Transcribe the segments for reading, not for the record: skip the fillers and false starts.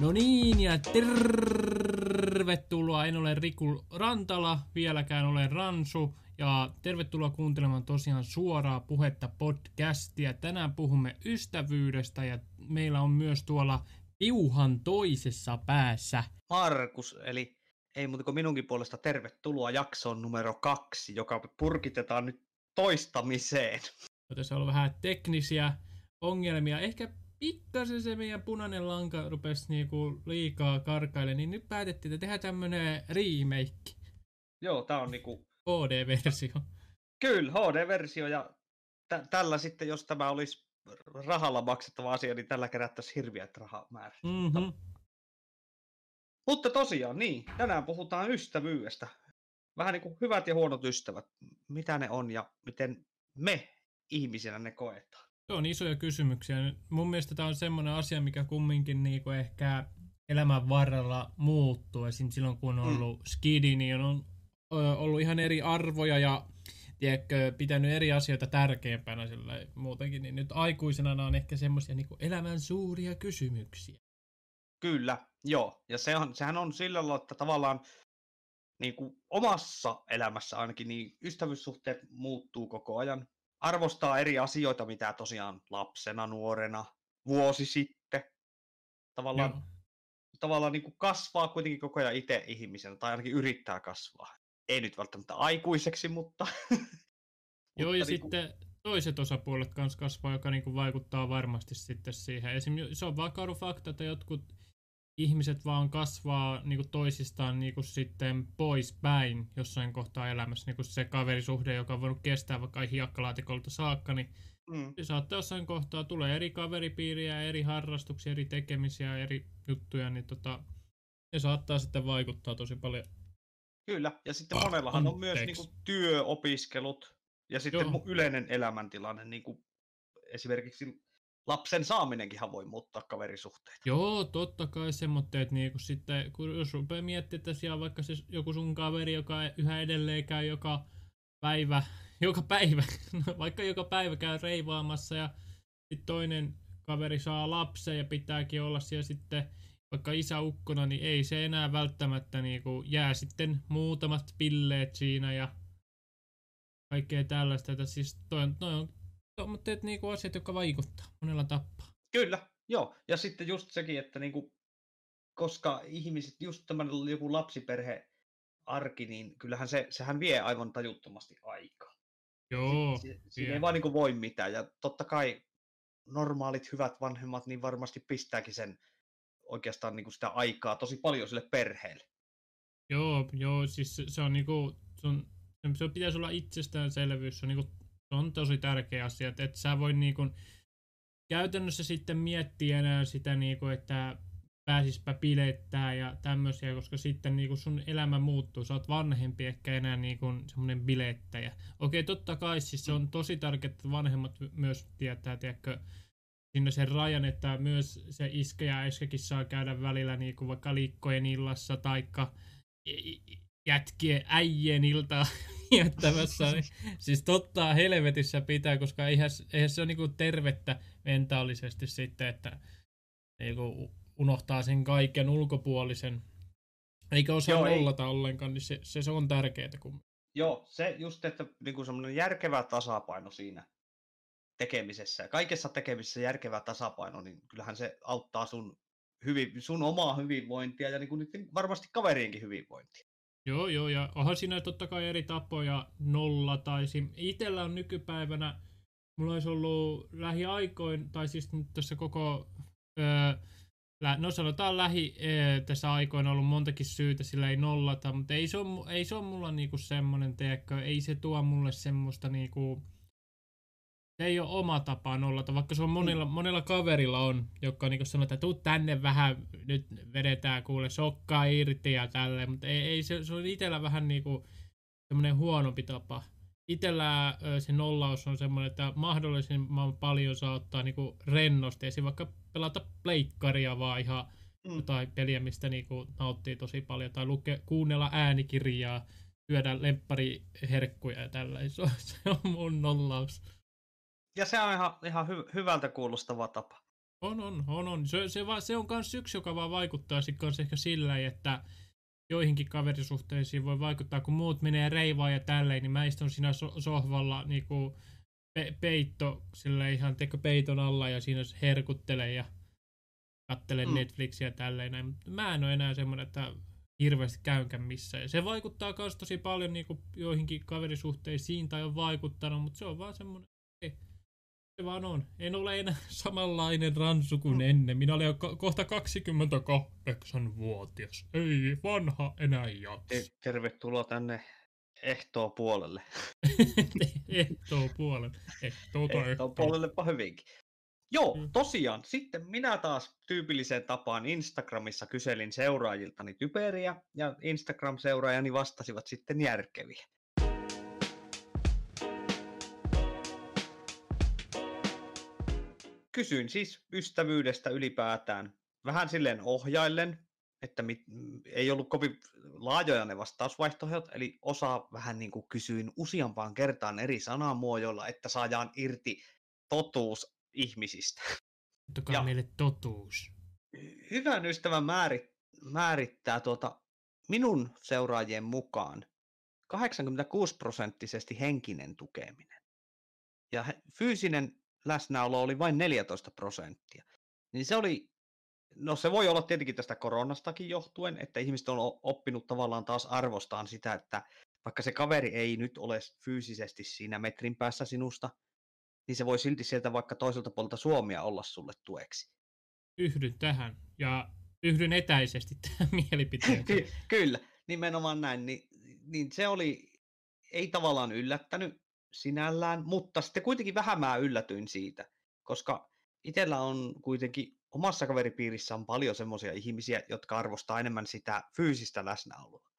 No niin, ja tervetuloa. En ole Riku Rantala, vieläkään olen Ransu. Ja tervetuloa kuuntelemaan tosiaan Suoraa Puhetta podcastia. Tänään puhumme ystävyydestä ja meillä on myös tuolla piuhan toisessa päässä Markus, eli ei muuta kuin minunkin puolesta tervetuloa jaksoon numero 2, joka purkitetaan nyt toistamiseen. Tässä on vähän teknisiä ongelmia. Ehkä pikkasen se meidän punainen lanka rupesi niinku liikaa karkailemaan, niin nyt päätettiin, että tehdään tämmönen remake. Joo, tää on niinku HD-versio. Kyllä, HD-versio, ja tällä sitten, jos tämä olisi rahalla maksettava asia, niin tällä kerättäisiin hirviät rahamäärät. Mm-hmm. Mutta tosiaan, niin, tänään puhutaan ystävyydestä. Vähän niin kuin hyvät ja huonot ystävät. Mitä ne on ja miten me ihmisinä ne koetaan? Se on isoja kysymyksiä. Mun mielestä tämä on semmoinen asia, mikä kumminkin niinku ehkä elämän varrella muuttuu. Esimerkiksi silloin, kun on ollut skidi, niin on ollut ihan eri arvoja ja tiedätkö, pitänyt eri asioita tärkeämpänä sillä muutenkin. Niin nyt aikuisena nämä on ehkä semmoisia niinku elämän suuria kysymyksiä. Kyllä, joo. Ja sehän on sillä lailla, että tavallaan niin kuin omassa elämässä ainakin niin ystävyyssuhteet muuttuu koko ajan. Arvostaa eri asioita, mitä tosiaan lapsena, nuorena, vuosi sitten. Tavallaan niin kuin kasvaa kuitenkin koko ajan itse ihmisenä, tai ainakin yrittää kasvaa. Ei nyt välttämättä aikuiseksi, mutta... Joo, ja niin kuin... sitten... Toiset osapuolet kanssa kasvaa, joka niin kuin vaikuttaa varmasti sitten siihen. Esimerkiksi se on vakaru fakta, että jotkut ihmiset vaan kasvaa niin kuin toisistaan niin kuin sitten poispäin jossain kohtaa elämässä. Niin kuin se kaverisuhde, joka on voinut kestää vaikka hiekkalaatikolta saakka, niin se saattaa jossain kohtaa tulee eri kaveripiiriä, eri harrastuksia, eri tekemisiä, eri juttuja, niin ne saattaa sitten vaikuttaa tosi paljon. Kyllä, ja sitten monellahan on myös niin kuin työopiskelut. Ja sitten yleinen elämäntilanne, niin kuin esimerkiksi lapsen saaminenkinhan voi muuttaa kaverisuhteita. Joo, totta kai semmoitteet, niin kun sitten, jos rupeaa miettimään, että siellä on vaikka se, joku sun kaveri, joka yhä edelleen käy joka päivä käy reivaamassa ja sitten toinen kaveri saa lapsen ja pitääkin olla siellä sitten vaikka isäukkona, niin ei se enää välttämättä niin kuin jää sitten muutamat pilleet siinä ja kaikkea tällaista, että siis on niinku asiat, jotka vaikuttaa monella tappaa. Kyllä, joo. Ja sitten just sekin, että niinku, koska ihmiset, just tämmöinen joku lapsiperhearki, niin kyllähän sehän vie aivan tajuttomasti aikaa. Joo. Siinä ei vaan niinku voi mitään. Ja totta kai normaalit hyvät vanhemmat niin varmasti pistääkin sen oikeastaan niinku sitä aikaa tosi paljon sille perheelle. Joo, siis se on niinku... Se pitäisi olla itsestäänselvyys, se on tosi tärkeä asia, että sä voi niinku käytännössä sitten miettiä enää sitä, niinku, että pääsispä bilettää ja tämmöisiä, koska sitten niinku sun elämä muuttuu, sä oot vanhempi ehkä enää niinku semmoinen bilettäjä. Okei, totta kai siis se on tosi tärkeää, että vanhemmat myös tietää sinne sen rajan, että myös se iskä ja äiskäkin saa käydä välillä niinku vaikka liikkojen illassa taikka... jätkien äijien iltaa jättämässä, niin siis totta helvetissä pitää, koska eihän se ole niinku tervettä mentaalisesti sitten, että niinku unohtaa sen kaiken ulkopuolisen, eikä osaa nollata ollenkaan, niin se on tärkeää. Joo, se just, että niinku semmoinen järkevä tasapaino siinä tekemisessä, kaikessa tekemisessä järkevä tasapaino, niin kyllähän se auttaa sun omaa hyvinvointia ja niinku varmasti kaverienkin hyvinvointia. Joo, ja onhan siinä totta kai eri tapoja nollataisin. Itellä on nykypäivänä, mulla olisi ollut lähiaikoin, tai siis nyt tässä koko, tässä aikoina ollut montakin syytä, sillä ei nollata, mutta ei se ole mulla niinku semmonen, tiedätkö, ei se tuo mulle semmoista niinku, se ei ole oma tapa nollata, vaikka se on monella kaverilla on, jotka niinku sanotaan, että tuu tänne vähän, nyt vedetään kuule sokkaa irti ja tälleen, mutta ei se on itsellä vähän niinku semmoinen huonompi tapa. Itsellä se nollaus on semmoinen, että mahdollisimman paljon saa ottaa niinku rennosti, esimerkiksi vaikka pelata pleikkaria vaan ihan jotain peliä, mistä niinku nauttii tosi paljon, tai kuunnella äänikirjaa, syödä lemppariherkkuja ja tälleen, se on mun nollaus. Ja se on ihan hyvältä kuulostava tapa. On. Se on kans yksi, joka vaan vaikuttaa sit kans ehkä sillä, että joihinkin kaverisuhteisiin voi vaikuttaa, kun muut menee reivaan ja tälleen, niin mä istun siinä sohvalla niinku peitto, sillä ihan peiton alla ja siinä herkuttelen ja katselen Netflixiä ja tälleen näin. Mä en oo enää semmonen, että hirveästi käynkään missään. Ja se vaikuttaa myös tosi paljon niinku joihinkin kaverisuhteisiin tai on vaikuttanut, mutta se on vaan semmonen, se vaan on. En ole enää samanlainen ransu kuin ennen. Minä olen kohta 28-vuotias. Ei vanha enää jaksa. Tervetuloa tänne ehtoopuolelle. Ehtoopuolelle. Ehtoopuolellepa hyvinkin. Joo, tosiaan. Sitten minä taas tyypilliseen tapaan Instagramissa kyselin seuraajiltani typeriä, ja Instagram-seuraajani vastasivat sitten järkeviä. Kysyin siis ystävyydestä ylipäätään, vähän silleen ohjaillen, että ei ollut kovin laajoja ne vastausvaihtoehdot, eli osa vähän niin kuin kysyin useampaan kertaan eri sanamuojoilla, että saadaan irti totuus ihmisistä. Ottakaa meille totuus. Hyvän ystävän määrittää minun seuraajien mukaan 86% henkinen tukeminen. Ja fyysinen läsnäolo oli vain 14%. Niin se oli, no se voi olla tietenkin tästä koronastakin johtuen, että ihmiset on oppinut tavallaan taas arvostaan sitä, että vaikka se kaveri ei nyt ole fyysisesti siinä metrin päässä sinusta, niin se voi silti sieltä vaikka toiselta puolelta Suomea olla sulle tueksi. Yhdyn tähän ja yhdyn etäisesti tähän mielipiteen. Kyllä, nimenomaan näin. Niin se oli, ei tavallaan yllättänyt sinällään, mutta sitten kuitenkin vähän mä yllätyin siitä, koska itsellä on kuitenkin omassa kaveripiirissä on paljon semmoisia ihmisiä, jotka arvostaa enemmän sitä fyysistä läsnäoloa.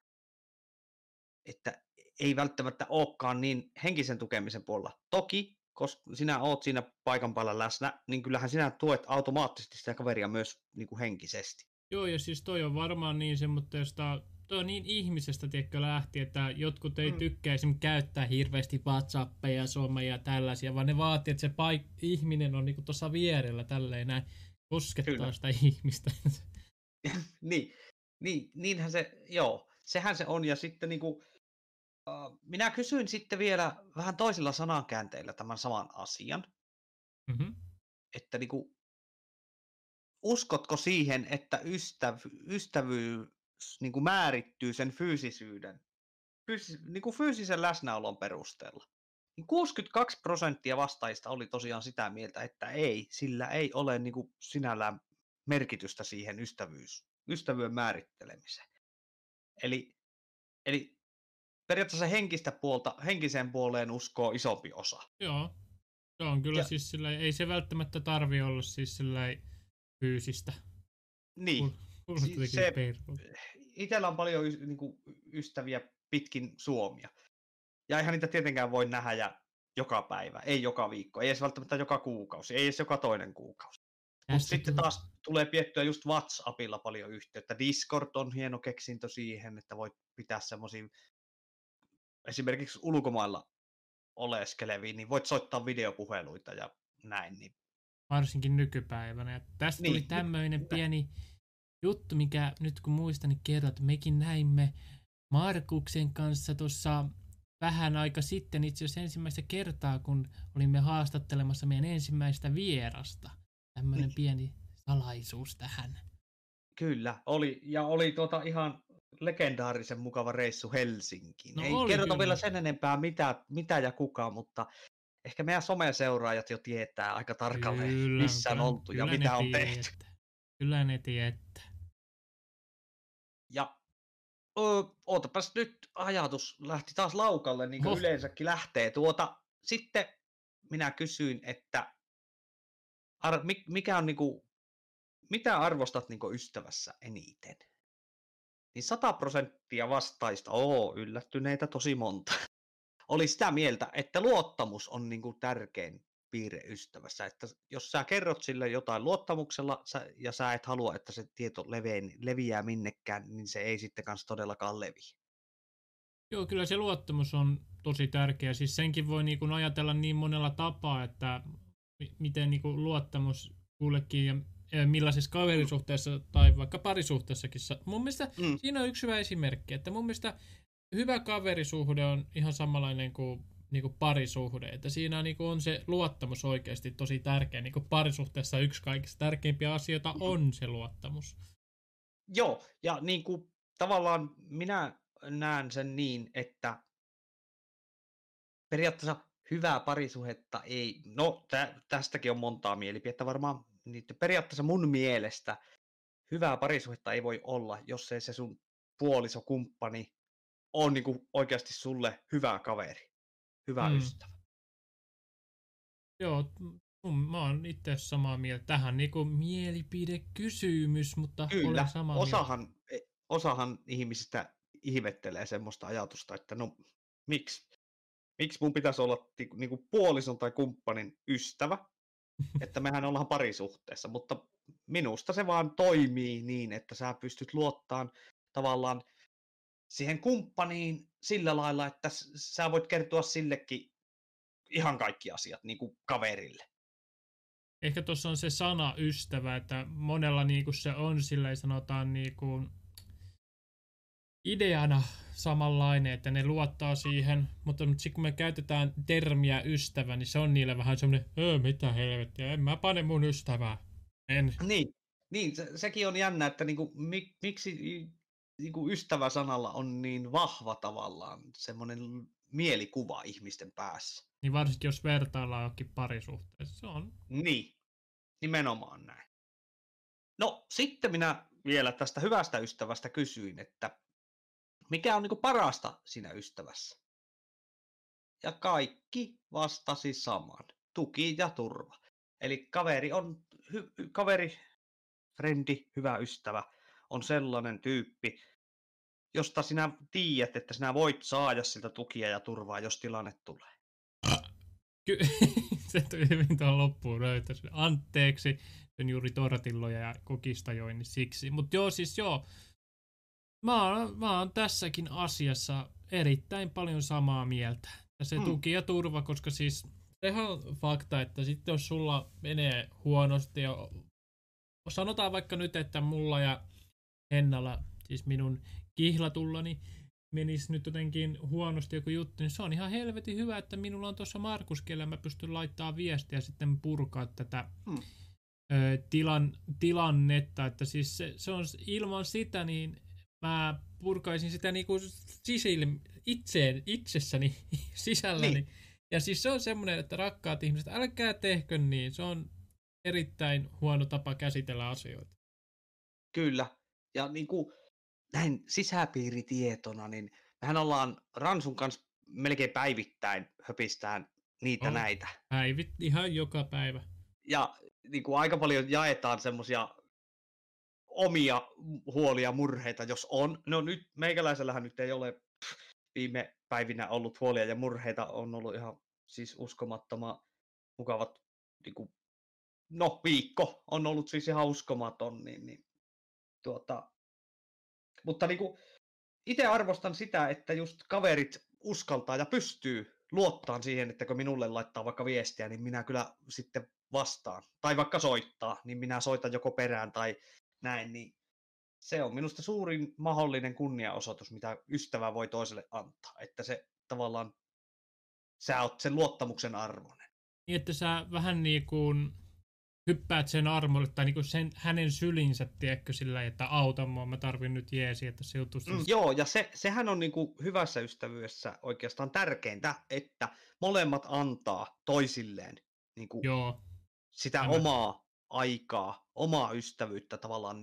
Että ei välttämättä olekaan niin henkisen tukemisen puolella. Toki, koska sinä oot siinä paikan päällä läsnä, niin kyllähän sinä tuet automaattisesti sitä kaveria myös niin kuin henkisesti. Joo, ja siis toi on varmaan niin semmoista, tuo on niin ihmisestä tiedätkö lähti, että jotkut ei tykkää esimerkiksi käyttää hirveästi WhatsAppeja, somea ja tällaisia, vaan ne vaatii, että se ihminen on niinku tuossa vierellä tälleen näin, koskettaa kyllä sitä ihmistä. Niinhän se, joo, sehän se on. Ja sitten niinku, minä kysyin sitten vielä vähän toisilla sanankäänteillä tämän saman asian, että niinku, uskotko siihen, että ystävyys määrittyy sen fyysisen läsnäolon perusteella. 62% vastaajista oli tosiaan sitä mieltä, että ei, sillä ei ole niin kuin sinällään merkitystä siihen ystävyyden määrittelemiseen. Eli periaatteessa henkiseen puoleen uskoo isompi osa. Joo, se on kyllä siis sillä ei se välttämättä tarvi olla siis sillä fyysistä. Niin. Itsellä on paljon ystäviä pitkin Suomia. Ja eihän niitä tietenkään voi nähdä joka päivä, ei joka viikko, ei edes välttämättä joka kuukausi, ei edes joka toinen kuukausi. Mutta sitten taas tulee piettyä just WhatsAppilla paljon yhteyttä. Discord on hieno keksintö siihen, että voi pitää semmoisia esimerkiksi ulkomailla oleskeleviä, niin voit soittaa videopuheluita ja näin. Niin. Varsinkin nykypäivänä. Ja tästä tuli tämmöinen pieni juttu, mikä nyt kun muistan, niin kerron, että mekin näimme Markuksen kanssa tuossa vähän aika sitten itse asiassa ensimmäistä kertaa, kun olimme haastattelemassa meidän ensimmäistä vierasta. Tämmöinen pieni salaisuus tähän. Kyllä, oli ihan legendaarisen mukava reissu Helsinkiin. No ei kerrota vielä sen enempää mitä ja kuka, mutta ehkä meidän someseuraajat jo tietää aika tarkalleen, missä on oltu ja mitä on tehty. Kyllä ne tietää. Ja ootapas nyt, ajatus lähti taas laukalle, niin kuin yleensäkin lähtee. Sitten minä kysyin, että mikä on, niin kuin, mitä arvostat niin kuin ystävässä eniten? Niin 100% vastaista, yllättyneitä tosi monta, oli sitä mieltä, että luottamus on niin kuin tärkein piirre ystävässä, että jos sä kerrot sille jotain luottamuksella ja sä et halua, että se tieto leviää minnekään, niin se ei sitten kanssa todellakaan leviä. Joo, kyllä se luottamus on tosi tärkeä. Siis senkin voi niin kuin ajatella niin monella tapaa, että miten niin kuin luottamus kullekin ja millaisissa kaverisuhteessa tai vaikka parisuhteessakin. Mun mielestä siinä on yksi hyvä esimerkki, että mun mielestä hyvä kaverisuhde on ihan samanlainen kuin parisuhde, että siinä on se luottamus oikeasti tosi tärkeä. Parisuhteessa yksi kaikista tärkeimpiä asioita on se luottamus. Joo, ja tavallaan minä näen sen niin, että periaatteessa hyvää parisuhdetta ei, no tästäkin on montaa mielipidettä varmaan, niin periaatteessa mun mielestä hyvää parisuhdetta ei voi olla, jos ei se sun puolisokumppani ole oikeasti sulle hyvä kaveri. Hyvä ystävä. Joo, mä oon itse samaa mieltä. Tähän mielipidekysymys, mutta kyllä, olen samaa mieltä. Osahan ihmisistä ihmettelee semmoista ajatusta, että no miksi mun pitäisi olla puolison tai kumppanin ystävä, että mehän ollaan parisuhteessa, mutta minusta se vaan toimii niin, että sä pystyt luottamaan tavallaan siihen kumppaniin sillä lailla, että sä voit kertoa sillekin ihan kaikki asiat kaverille. Ehkä tuossa on se sana ystävä, että monella se on silleen sanotaan ideana samanlainen, että ne luottaa siihen, mutta sitten kun me käytetään termiä ystävä, niin se on niille vähän semmoinen, mitä helvettiä, en mä pane mun ystävää. En. Niin sekin on jännä, että miksi... ystävä-sanalla on niin vahva tavallaan semmoinen mielikuva ihmisten päässä. Niin varsinkin jos vertaillaan jokin parisuhteessa, se on. Niin, nimenomaan näin. No sitten minä vielä tästä hyvästä ystävästä kysyin, että mikä on parasta siinä ystävässä? Ja kaikki vastasi saman. Tuki ja turva. Eli kaveri on, frendi, hyvä ystävä on sellainen tyyppi, josta sinä tiedät, että sinä voit saada siltä tukia ja turvaa, jos tilanne tulee. Se tuli hyvin tuohon loppuun löytäisi. Anteeksi, sen juuri tortilloja ja kokista join, niin siksi. Mutta joo, siis joo. Mä oon tässäkin asiassa erittäin paljon samaa mieltä. Ja se tuki ja turva, koska siis sehän on fakta, että sitten jos sulla menee huonosti ja sanotaan vaikka nyt, että mulla ja Hennalla, siis minun kihlatullani, menisi nyt jotenkin huonosti joku juttu, niin se on ihan helvetin hyvä, että minulla on tuossa Markus, kelle mä pystyn laittamaan viestiä ja sitten purkaa tätä tilannetta, että siis se on ilman sitä, niin mä purkaisin sitä itsessäni sisälläni. Niin. Ja siis se on semmoinen, että rakkaat ihmiset, älkää tehkö niin, se on erittäin huono tapa käsitellä asioita. Kyllä. Ja näin sisäpiiritietona, niin mehän ollaan Ransun kanssa melkein päivittäin höpistään niitä näitä. Ihan joka päivä. Ja aika paljon jaetaan semmoisia omia huolia, murheita, jos on. No nyt meikäläisellähän nyt ei ole viime päivinä ollut huolia ja murheita. On ollut ihan siis uskomattoman mukavat, viikko on ollut siis ihan uskomaton, niin. Mutta itse arvostan sitä, että just kaverit uskaltaa ja pystyy luottamaan siihen, että kun minulle laittaa vaikka viestiä, niin minä kyllä sitten vastaan. Tai vaikka soittaa, niin minä soitan joko perään tai näin. Niin se on minusta suurin mahdollinen kunniaosoitus, mitä ystävä voi toiselle antaa. Että se tavallaan, sä oot sen luottamuksen arvoinen. Niin, että sä vähän hyppäät sen armolle tai hänen sylinsä, tiedätkö, sillä, että auta mua, mä tarvin nyt jeesiä, että se jutusta. Joo, ja sehän on hyvässä ystävyydessä oikeastaan tärkeintä, että molemmat antaa toisilleen sitä omaa aikaa, omaa ystävyyttä tavallaan,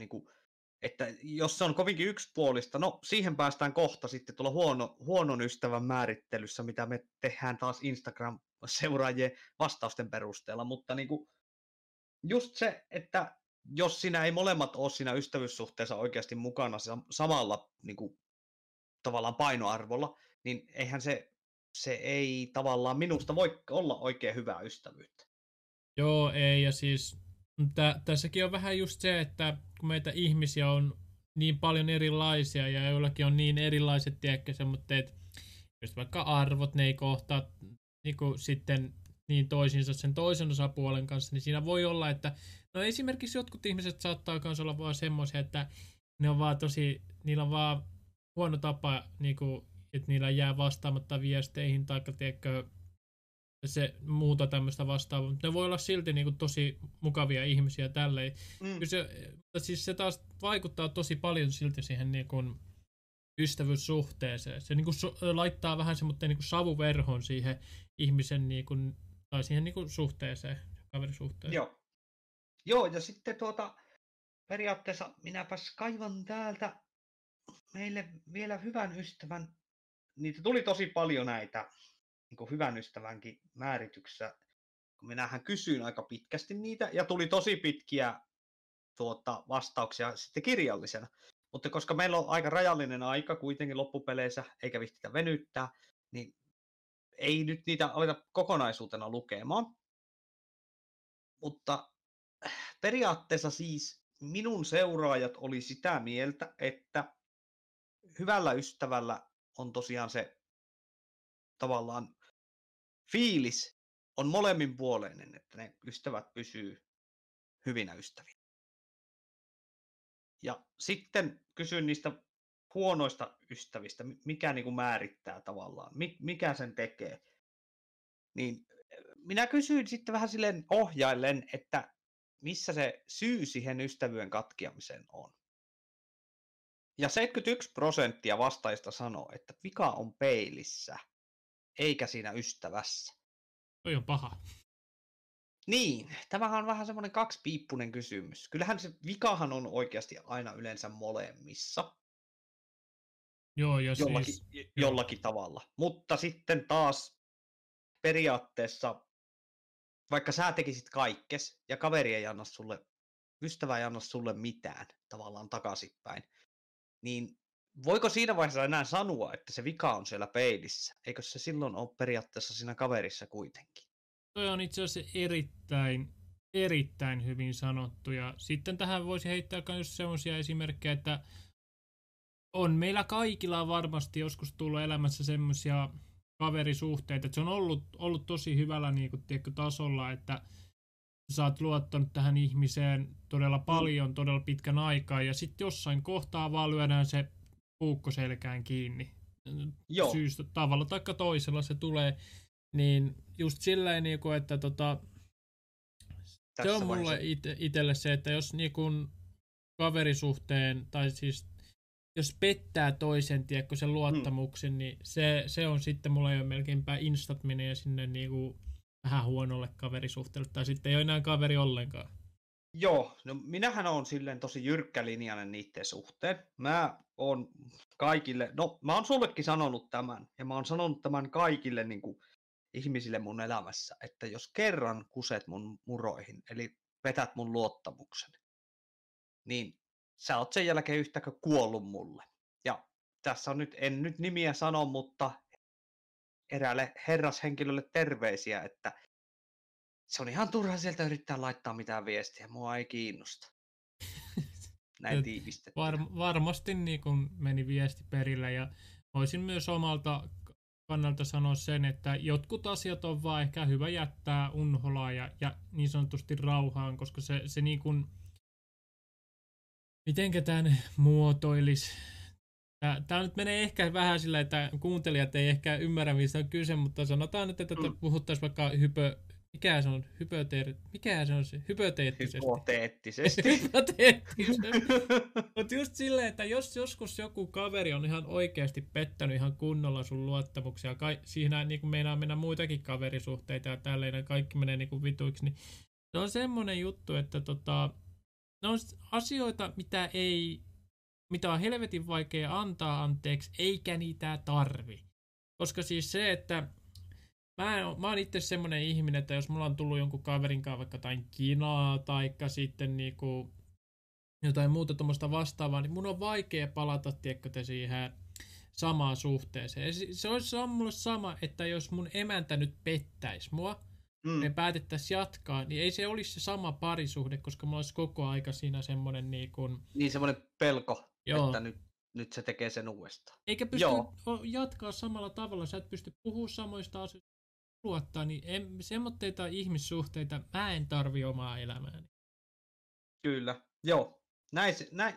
että jos se on kovinkin yksipuolista, no siihen päästään kohta sitten tuolla huonon ystävän määrittelyssä, mitä me tehdään taas Instagram-seuraajien vastausten perusteella, mutta just se, että jos sinä ei molemmat ole siinä ystävyyssuhteessa oikeasti mukana samalla tavallaan painoarvolla, niin eihän se ei tavallaan minusta voi olla oikein hyvää ystävyyttä. Joo, ei, ja siis tässäkin on vähän just se, että kun meitä ihmisiä on niin paljon erilaisia ja joillakin on niin erilaiset tiekkäsemmoitteet, jos vaikka arvot, ne ei kohtaa sitten niin toisinsa sen toisen osapuolen kanssa, niin siinä voi olla, että No esimerkiksi jotkut ihmiset saattaa myös olla vaan semmoisia, että ne on vaan tosi, niillä on vaan huono tapa, niinku, että niillä jää vastaamatta viesteihin tai tiedätkö, se muuta tämmöistä vastaavaa, mutta ne voi olla silti niinku tosi mukavia ihmisiä tälleen. Mm. Se, siis se taas vaikuttaa tosi paljon silti siihen niinku ystävyyssuhteeseen. Se niinku laittaa vähän semmoinen niinku savuverhon siihen ihmisen niinku, tai siihen niinku suhteeseen, kaverisuhteeseen. Joo. Joo, ja sitten periaatteessa minäpäs kaivan täältä meille vielä hyvän ystävän. Niitä tuli tosi paljon näitä niin hyvän ystävänkin määrityksessä. Minähän kysyin aika pitkästi niitä ja tuli tosi pitkiä vastauksia sitten kirjallisena. Mutta koska meillä on aika rajallinen aika kuitenkin loppupeleissä, eikä vihtitä venyttää, niin ei nyt niitä aleta kokonaisuutena lukemaan. Mutta periaatteessa siis minun seuraajat oli sitä mieltä, että hyvällä ystävällä on tosiaan se tavallaan fiilis on molemminpuoleinen, että ne ystävät pysyy hyvinä ystävinä. Ja sitten kysyn niistä huonoista ystävistä, mikä niin kuin määrittää tavallaan, mikä sen tekee. Niin minä kysyin sitten vähän silleen ohjaillen, että missä se syy siihen ystävyyden katkeamiseen on. Ja 71% vastaajista sanoo, että vika on peilissä, eikä siinä ystävässä. Toi on paha. Niin, tämähän on vähän semmoinen kaksipiippunen kysymys. Kyllähän se vikahan on oikeasti aina yleensä molemmissa. Joo, ja jollakin tavalla. Mutta sitten taas periaatteessa, vaikka sä tekisit kaikkes ja kaveri ei anna sulle, ystävä ei anna sulle mitään tavallaan takaisinpäin, niin voiko siinä vaiheessa enää sanoa, että se vika on siellä peilissä? Eikö se silloin ole periaatteessa siinä kaverissa kuitenkin? Toi on itse asiassa erittäin, erittäin hyvin sanottu. Ja sitten tähän voisi heittää myös sellaisia esimerkkejä, että on meillä kaikilla varmasti joskus tullut elämässä sellaisia kaverisuhteita, että se on ollut tosi hyvällä niin kuin, tiedätkö, tasolla, että sä oot luottanut tähän ihmiseen todella paljon, todella pitkän aikaa, ja sitten jossain kohtaa vaan lyödään se puukko selkään kiinni. Joo. Syystä tavalla tai toisella se tulee. Niin just silleen, että se on mulle itselle se, että jos kaverisuhteen, tai siis jos pettää toisen, tiedätkö, sen luottamuksen, niin se on sitten mulla jo melkeinpä instant menee sinne vähän huonolle kaverisuhteelle, tai sitten ei ole enää kaveri ollenkaan. Joo, no minähän olen silleen tosi jyrkkälinjainen niiden suhteen. Mä oon kaikille, no mä oon sullekin sanonut tämän, ja mä oon sanonut tämän kaikille niinku ihmisille mun elämässä, että jos kerran kuset mun muroihin, eli vetät mun luottamuksen, niin sä oot sen jälkeen yhtäkö kuollut mulle. Ja tässä on nyt, en nyt nimiä sano, mutta eräälle herrashenkilölle terveisiä, että se on ihan turha sieltä yrittää laittaa mitään viestiä, mua ei kiinnosta. Näin tiivistetty. Varmasti niin kun meni viesti perille, ja voisin myös omalta kannalta sanoa sen, että jotkut asiat on vaan ehkä hyvä jättää unholaan ja niin sanotusti rauhaan, koska se niin kun, mitenkä tämän muotoilisi. Tämä nyt menee ehkä vähän sillä, että kuuntelijat ei ehkä ymmärrä, mistä on kyse, mutta sanotaan nyt, että puhuttaisiin vaikka hypoteettisesti. Mutta just silleen, että jos joskus joku kaveri on ihan oikeasti pettänyt ihan kunnolla sun luottamuksia, siinä niin kuin meinaa mennä muitakin kaverisuhteita ja tälleen, kaikki menee niin kuin vituiksi, niin se on semmoinen juttu, että ne on asioita, mitä on helvetin vaikea antaa anteeksi, eikä niitä tarvi. Koska siis se, että mä oon itse semmonen ihminen, että jos mulla on tullut jonkun kaverinkaan vaikka jotain kinaa, taikka sitten niinku jotain muuta tommoista vastaavaa, niin mun on vaikea palata, tiedätkö te, siihen samaan suhteeseen. Se on mulle sama, että jos mun emäntä nyt pettäisi mua, me päätettäisiin jatkaa, niin ei se olisi se sama parisuhde, koska mulla olisi koko aika siinä semmonen semmonen pelko. Joo. Että nyt se tekee sen uudestaan. Eikä pysty jatkaa samalla tavalla, sä et pysty puhumaan samoista asioista, luottaa, niin semmoitteita ihmissuhteita mä en tarvi omaa elämääni. Kyllä, joo.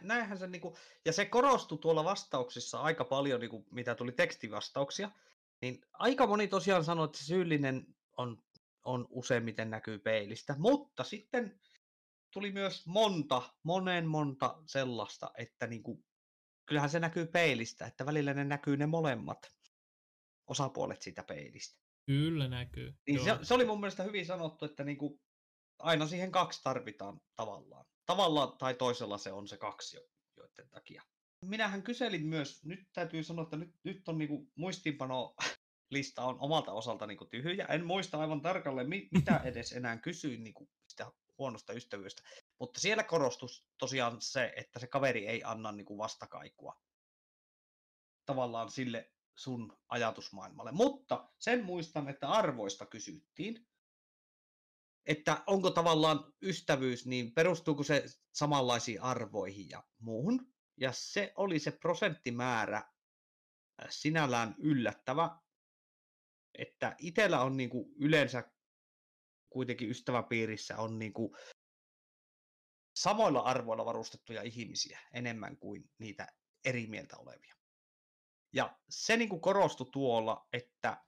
Näinhän se niinku, ja se korostui tuolla vastauksissa aika paljon, niinku, mitä tuli tekstivastauksia, niin aika moni tosiaan sanoi, että se syyllinen on useimmiten näkyy peilistä, mutta sitten tuli myös monta sellaista, että niinku, kyllähän se näkyy peilistä, että välillä ne näkyy ne molemmat osapuolet siitä peilistä. Kyllä näkyy. Niin se oli mun mielestä hyvin sanottu, että niinku, aina siihen kaksi tarvitaan tavallaan. Tavalla tai toisella se on se kaksi joiden takia. Minähän kyselin myös, nyt täytyy sanoa, että nyt on niinku muistiinpanolista on omalta osalta niinku tyhjä. En muista aivan tarkalleen, mitä edes enää kysyin niinku sitä huonosta ystävyydestä. Mutta siellä korostui tosiaan se, että se kaveri ei anna niinku vastakaikua tavallaan sille sun ajatusmaailmalle. Mutta sen muistan, että arvoista kysyttiin. Että onko tavallaan ystävyys, niin perustuuko se samanlaisiin arvoihin ja muuhun. Ja se oli se prosenttimäärä sinällään yllättävä, että itsellä on niinku yleensä kuitenkin ystäväpiirissä on niinku samoilla arvoilla varustettuja ihmisiä enemmän kuin niitä eri mieltä olevia. Ja se niinku korostui tuolla, että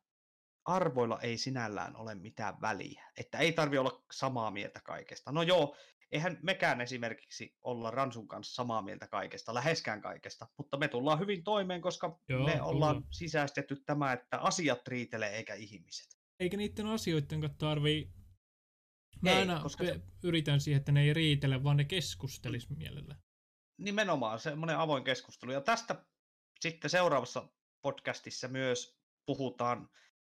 arvoilla ei sinällään ole mitään väliä, että ei tarvitse olla samaa mieltä kaikesta. No joo, eihän mekään esimerkiksi olla Ransun kanssa samaa mieltä kaikesta, läheskään kaikesta, mutta me tullaan hyvin toimeen, koska joo, me ollaan sisäistetty tämä, että asiat riitelee eikä ihmiset. Eikä niiden asioiden tarvii, yritän siihen, että ne ei riitele, vaan ne keskustelisi mielellä. Nimenomaan, semmoinen avoin keskustelu. Ja tästä sitten seuraavassa podcastissa myös puhutaan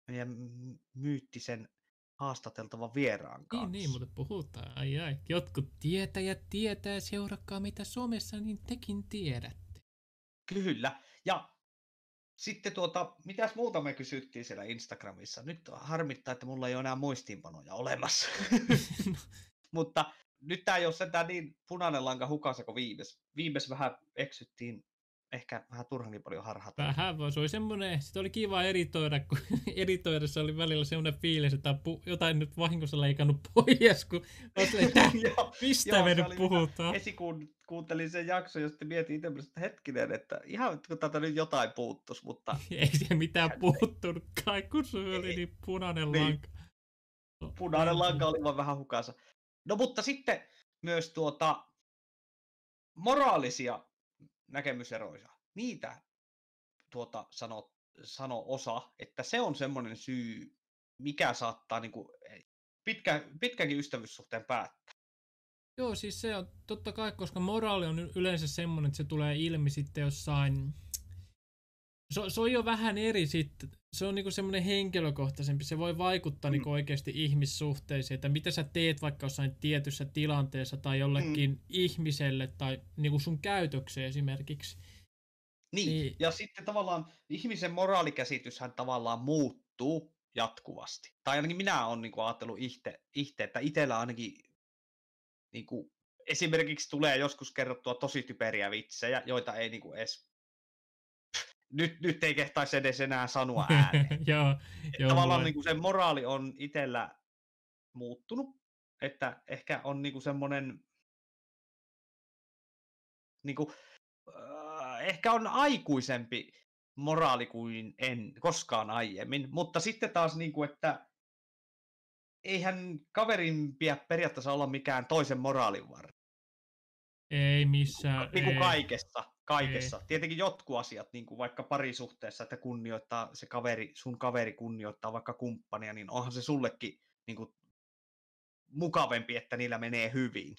meidän myyttisen haastateltavan vieraan kanssa. Niin, mutta puhutaan. Ai. Jotkut tietäjät tietää, seurakkaa mitä somessa, niin tekin tiedätte. Kyllä. Ja sitten mitäs muuta me kysyttiin siellä Instagramissa. Nyt harmittaa, että mulla ei ole enää muistiinpanoja olemassa. No. Mutta nyt tää ei ole sentään niin punainen lanka hukassa kuin viimeis. Viimeis vähän eksyttiin. Ehkä vähän turhankin paljon harhataan. Vähän vaan, se oli semmoinen, sitä oli kiva editoida, kun editoidessa oli välillä semmoinen fiilis, että jotain nyt vahingossa leikannut pois, kun mistä me nyt puhutaan. Esikuun kuuntelin sen jakson ja sitten mietin itse, että hetkinen, että ihan kun täältä nyt jotain puuttuisi, mutta... Ei siellä mitään puuttunutkaan, kun se oli niin punainen lanka. Punainen lanka oli vaan vähän hukansa. No mutta sitten myös moraalisia näkemyseroja. Niitä sano osa, että se on semmoinen syy, mikä saattaa niinku pitkänkin ystävyyssuhteen päättää. Joo, siis se on totta kai, koska moraali on yleensä semmoinen, että se tulee ilmi sitten jossain... Se on jo vähän eri sitten. Se on niinku semmoinen henkilökohtaisempi. Se voi vaikuttaa niinku oikeasti ihmissuhteisiin, että mitä sä teet vaikka jossain tietyssä tilanteessa tai jollekin ihmiselle tai niinku sun käytökseen esimerkiksi. Niin, ja sitten tavallaan ihmisen moraalikäsityshän tavallaan muuttuu jatkuvasti. Tai ainakin minä olen niinku ajatellut itse, että itsellä ainakin niinku, esimerkiksi tulee joskus kerrottua tosi typeriä vitsejä, joita ei niinku edes... Nyt ei kehtaisi edes enää sanoa ääneen. Tavallaan niinku se moraali on itsellä muuttunut, että ehkä on niinku semmoinen, niinku, ehkä on aikuisempi moraali kuin en koskaan aiemmin, mutta sitten taas niinku, että eihän kaverin pidä periaatteessa olla mikään toisen moraalin varre. Ei missään. Niinku kaikessa. Ei. Tietenkin jotkut asiat, niin kuin vaikka parisuhteessa, että kunnioittaa se kaveri, sun kaveri kunnioittaa vaikka kumppania, niin onhan se sullekin niin kuin mukavempi, että niillä menee hyvin.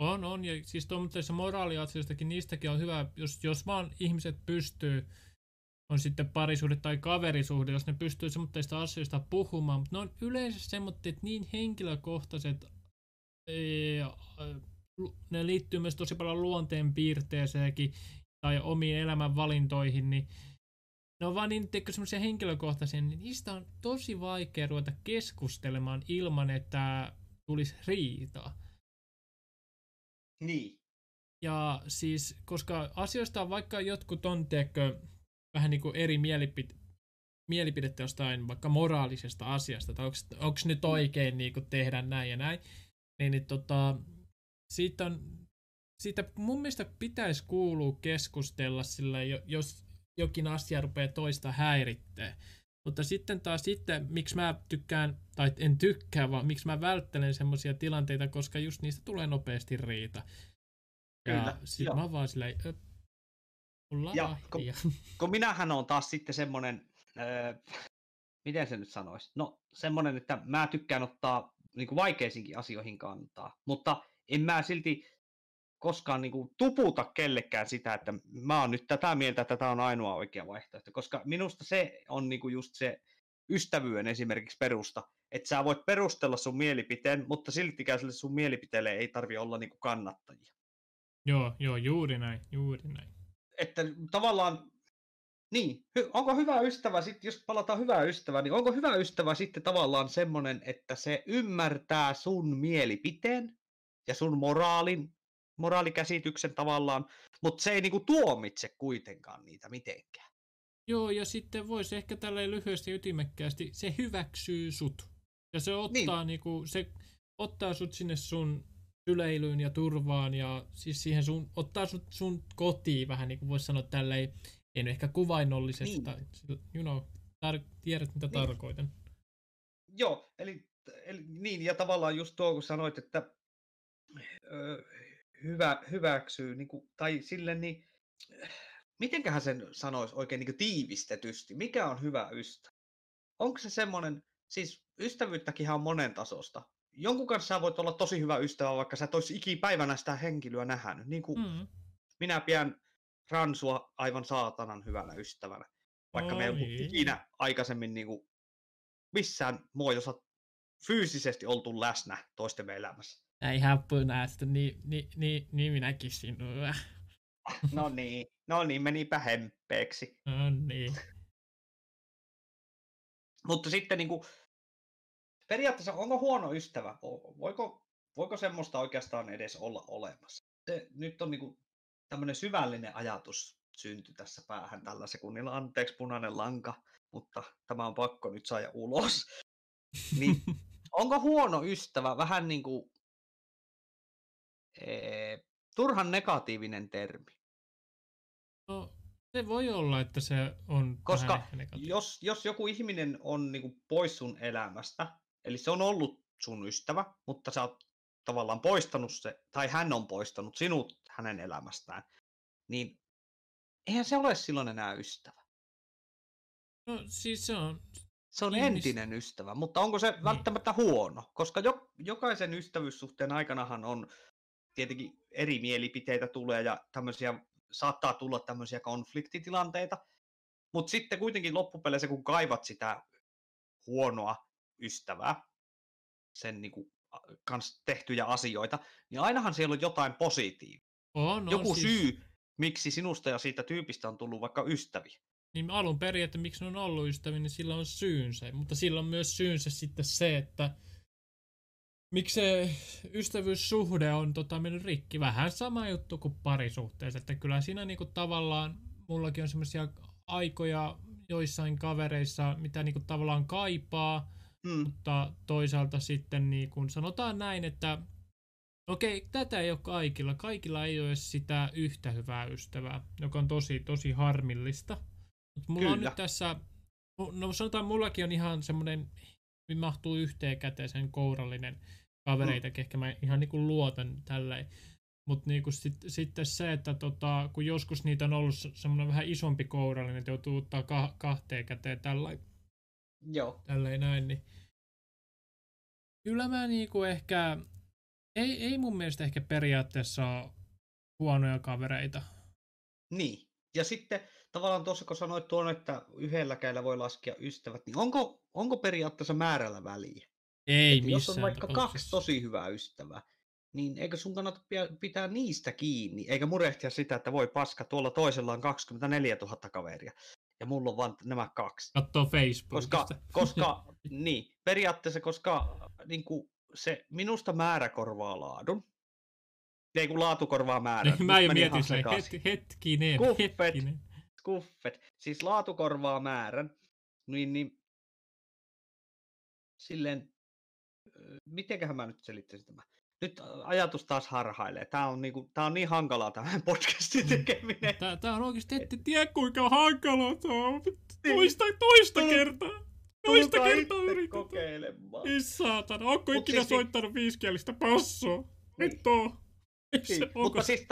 On. Ja siis tuommoisessa moraaliasioistakin, niistäkin on hyvä, jos vaan ihmiset pystyy, on sitten parisuhde tai kaverisuhde, jos ne pystyy semmoisista asioista puhumaan, mutta ne on yleensä semmoiset niin henkilökohtaiset ne liittyy myös tosi paljon luonteen piirteeseenkin tai omiin elämän valintoihin, niin ne on vaan niin semmoisia henkilökohtaisia, niin niistä on tosi vaikea ruveta keskustelemaan ilman, että tulisi riitaa. Niin. Ja siis, koska asioista vaikka jotkut on vähän niin kuin eri mielipidettä jostain vaikka moraalisesta asiasta, tai onko nyt oikein niin kuin tehdä näin ja näin, niin Siitä mun mielestä pitäisi kuulua keskustella, sillä jos jokin asia rupeaa toista häirittää. Mutta sitten taas miksi mä tykkään, tai en tykkää, vaan miksi mä välttelen semmoisia tilanteita, koska just niistä tulee nopeasti riita. Ja sitten mä vaan silleen, kun minähän on taas sitten semmoinen, miten se nyt sanoisi? No semmoinen, että mä tykkään ottaa niin kuin vaikeisiinkin asioihin kantaa, mutta en mä silti koskaan niin kuin tuputa kellekään sitä, että mä oon nyt tätä mieltä, että tämä on ainoa oikea vaihtoehto, koska minusta se on niin kuin just se ystävyyden esimerkiksi perusta, että sä voit perustella sun mielipiteen, mutta siltikään sille sun mielipiteelle ei tarvitse olla niin kuin kannattajia. Joo, juuri näin. Että tavallaan, niin, onko hyvä ystävä sitten, jos palataan hyvää ystävää, niin onko hyvä ystävä sitten tavallaan semmoinen, että se ymmärtää sun mielipiteen ja sun moraalikäsityksen tavallaan, mutta se ei niinku tuomitse kuitenkaan niitä mitenkään. Joo, ja sitten voisi ehkä tälleen lyhyesti ytimekkäästi, se hyväksyy sut. Ja se ottaa, niinku, se ottaa sut sinne sun yleilyyn ja turvaan, ja siis siihen ottaa sun kotiin vähän, niin kuin voisi sanoa tälleen, ei nyt ehkä kuvainnollisesti, tiedät mitä tarkoitan. Joo, eli niin, ja tavallaan just tuo, kun sanoit, että hyväksyy, niin kuin, tai sille, niin mitenköhän sen sanoisi oikein niin kuin tiivistetysti, mikä on hyvä ystävä? Onko se semmoinen, siis ystävyyttäkinhän on monen tasosta. Jonkun kanssa sä voit olla tosi hyvä ystävä, vaikka sä et olisi ikipäivänä sitä henkilöä nähnyt. Niin kuin minä pidän Ransua aivan saatanan hyvänä ystävänä, vaikka me ei ollut ikinä aikaisemmin niin kuin missään muodossa fyysisesti oltu läsnä toistemme elämässä. Ei happunästä, niin minäkin sinua. No niin, menipä hempeeksi. No niin. Mutta sitten niin kuin, periaatteessa onko huono ystävä? Voiko semmoista oikeastaan edes olla olemassa? Se nyt on niin kuin tämmöinen syvällinen ajatus synty tässä päähän tällä sekunnilla. Anteeksi punainen lanka, mutta tämä on pakko nyt saada ulos. Niin, onko huono ystävä vähän niin kuin turhan negatiivinen termi? No, se voi olla, että se on. Koska jos joku ihminen on niin kuin pois sun elämästä, eli se on ollut sun ystävä, mutta sä oot tavallaan poistanut se, tai hän on poistanut sinut hänen elämästään, niin eihän se ole silloin enää ystävä. No siis se on entinen ystävä, mutta onko se välttämättä huono? Koska jokaisen ystävyyssuhteen aikanahan on tietenkin eri mielipiteitä tulee ja tämmöisiä, saattaa tulla tämmöisiä konfliktitilanteita, mutta sitten kuitenkin loppupeleissä, kun kaivat sitä huonoa ystävää, sen niinku kanssa tehtyjä asioita, niin ainahan siellä on jotain positiivista. Joku siis syy, miksi sinusta ja siitä tyypistä on tullut vaikka ystäviä. Niin alun perin, että miksi ne on ollut ystäviä, niin sillä on syynsä, mutta sillä on myös syynsä sitten se, että miksi se ystävyyssuhde on mennyt rikki? Vähän sama juttu kuin parisuhteessa, että kyllä siinä niinku tavallaan mullakin on semmoisia aikoja joissain kavereissa, mitä niinku tavallaan kaipaa, mutta toisaalta sitten niinku sanotaan näin, että okei, tätä ei ole kaikilla. Kaikilla ei ole sitä yhtä hyvää ystävää, joka on tosi, tosi harmillista. Mut mulla on nyt tässä, no sanotaan mullakin on ihan semmoinen, mahtuu yhteen käteen sen kourallinen kavereita, ehkä mä ihan niinku luotan tälleen. Mutta niinku sitten se, että kun joskus niitä on ollut semmoinen vähän isompi kourallinen, että joutuu ottaa kahteen käteen tälleen. Joo. Tälleen näin, niin kyllä mä niinku ehkä, ei mun mielestä ehkä periaatteessa ole huonoja kavereita. Niin. Ja sitten tavallaan tuossa, kun sanoit tuon, että yhdellä kädellä voi laskea ystävät, niin onko periaatteessa määrällä väliä? Ei missään. Jos on vaikka kaksi tosi hyvää ystävää, niin eikö sun kannata pitää niistä kiinni, eikä murehtia sitä, että voi paska, tuolla toisella on 24 000 kaveria, ja mulla on vaan nämä kaksi. Katsoo Facebookista. Koska niin, periaatteessa, koska niin kuin se minusta määrä korvaa laadun. Ei kun laatu korvaa määrän. Mä en mietin sen hetkinen. Kuffet. Siis laatu korvaa määrän. Niin. Silleen, mitenköhän mä nyt selittäisin tämän? Nyt ajatus taas harhailee. Tää on niin hankalaa tämä podcastin tekeminen. Tää on oikeasti, ette tiedä kuinka hankalaa tämä on. Toista kertaa yritetään. Kokeilemaan. Ei saatana, onko ikinä soittanut viisikielistä passoa? Niin. Nyt on. Niin. Mutta siis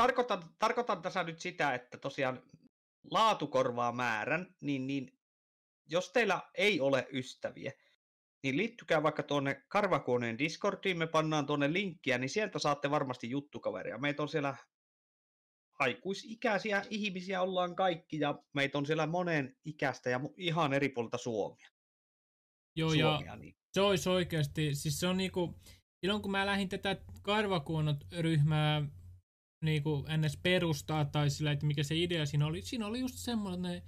tarkoitan tässä nyt sitä, että tosiaan laatu korvaa määrän, niin jos teillä ei ole ystäviä, niin liittykää vaikka tuonne Karvakuoneen Discordiin, me pannaan tuonne linkkiä, niin sieltä saatte varmasti juttukaveria. Meitä on siellä aikuisikäisiä ihmisiä ollaan kaikki, ja meitä on siellä moneen ikäistä ja ihan eri puolilta Suomea. Joo, ja niin. Se olisi oikeasti, siis se on niinku, silloin kun mä lähdin tätä Karvakuonot-ryhmää niinku ns. Perustaa, tai sillä, että mikä se idea siinä oli just semmoinen,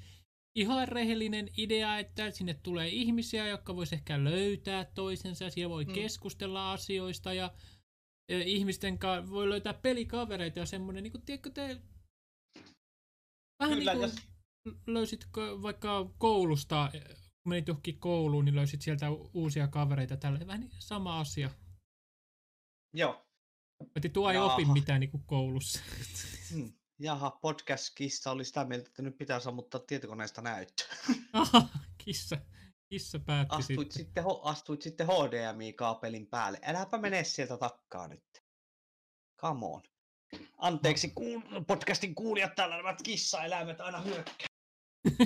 ihan rehellinen idea, että sinne tulee ihmisiä, jotka vois ehkä löytää toisensa, siellä voi keskustella asioista ja ihmisten kanssa voi löytää pelikavereita ja semmoinen, niin kuin, tiedätkö te, vähän kyllä, niin kuin löysit vaikka koulusta, kun menit johonkin kouluun, niin löysit sieltä uusia kavereita, tällä vähän niin sama asia. Joo. Mutta tuo ei opi mitään niin kuin koulussa. Jaha, podcast-kissa oli sitä mieltä, että nyt pitää sammuttaa tietokoneesta näyttöä. Aha, kissa päätti astuit sitten HDMI-kaapelin päälle. Äläpä mene sieltä takkaa nyt. Come on. Anteeksi, podcastin kuulijat, täällä nämä kissaeläimet aina hyökkää.